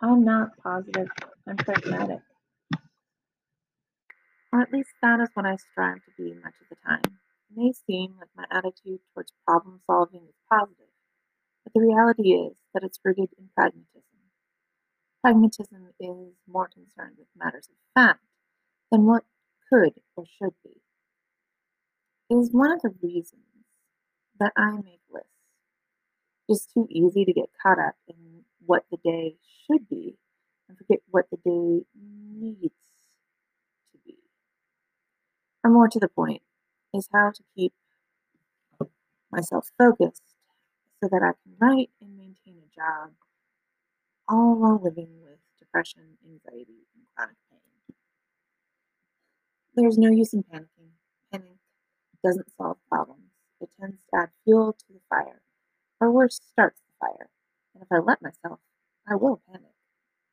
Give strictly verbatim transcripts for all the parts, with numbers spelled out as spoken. I'm not positive. I'm pragmatic. Or at least that is what I strive to be much of the time. It may seem like my attitude towards problem solving is positive, but the reality is that it's rooted in pragmatism. Pragmatism is more concerned with matters of fact than what could or should be. It is one of the reasons that I make lists. It's too easy to get caught up in what the day should be and forget what the day needs to be. Or more to the point is how to keep myself focused so that I can write and maintain a job, all while living with depression, anxiety, and chronic pain. There's no use in panicking. Panic doesn't solve problems. It tends to add fuel to the fire, or worse, starts the fire. And if I let myself, I will panic.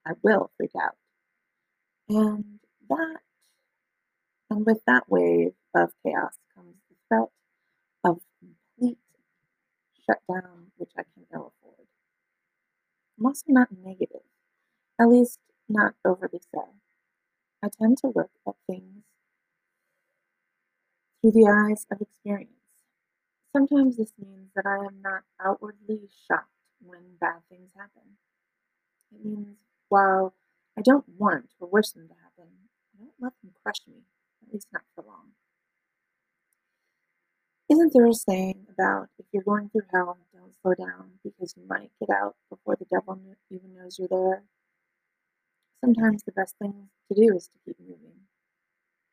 I will freak out. And that, and with that wave of chaos comes the threat of complete shutdown, which I can ill afford. I'm also not negative, at least not overly so. I tend to look at things through the eyes of experience. Sometimes this means that I am not outwardly shocked when bad things happen. It means while I don't want or wish them to happen, I don't let them crush me, at least not for long. Isn't there a saying about if you're going through hell, don't slow down because you might get out before the devil even knows you're there? Sometimes the best thing to do is to keep moving.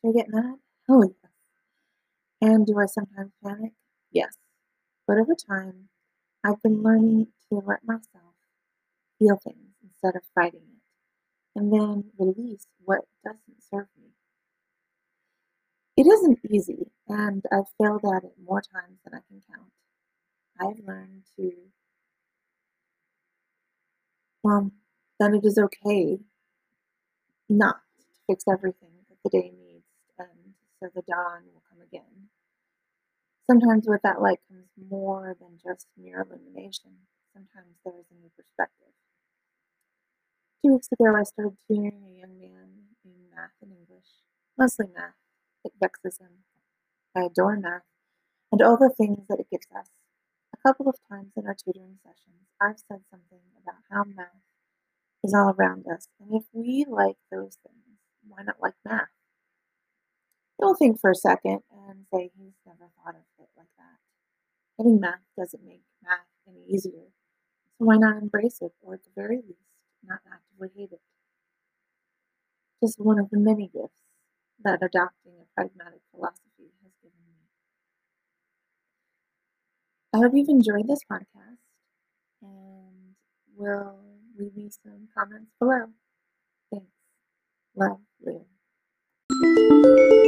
Do I get mad? Oh, yes. And do I sometimes panic? Yes. But over time, I've been learning to let myself feel things instead of fighting it, and then release what doesn't serve me. It isn't easy, and I've failed at it more times than I can count. I've learned to, well, that it is okay not to fix everything that the day needs, and so the dawn will come again. Sometimes with that light comes more than just mere illumination. Sometimes there is a new perspective. Two weeks ago, I started tutoring a young man in math and English, mostly math. It vexes him. I adore math and all the things that it gives us. A couple of times in our tutoring sessions, I've said something about how math is all around us, and if we like those things, why not like math? He'll think for a second and say he's never thought of it like that. Hating math doesn't make math any easier, so why not embrace it, or at the very least, not actively hate it? Just one of the many gifts that adopting a pragmatic philosophy has given me. I hope you've enjoyed this podcast, and will leave me some comments below. Thanks. Love, Lou.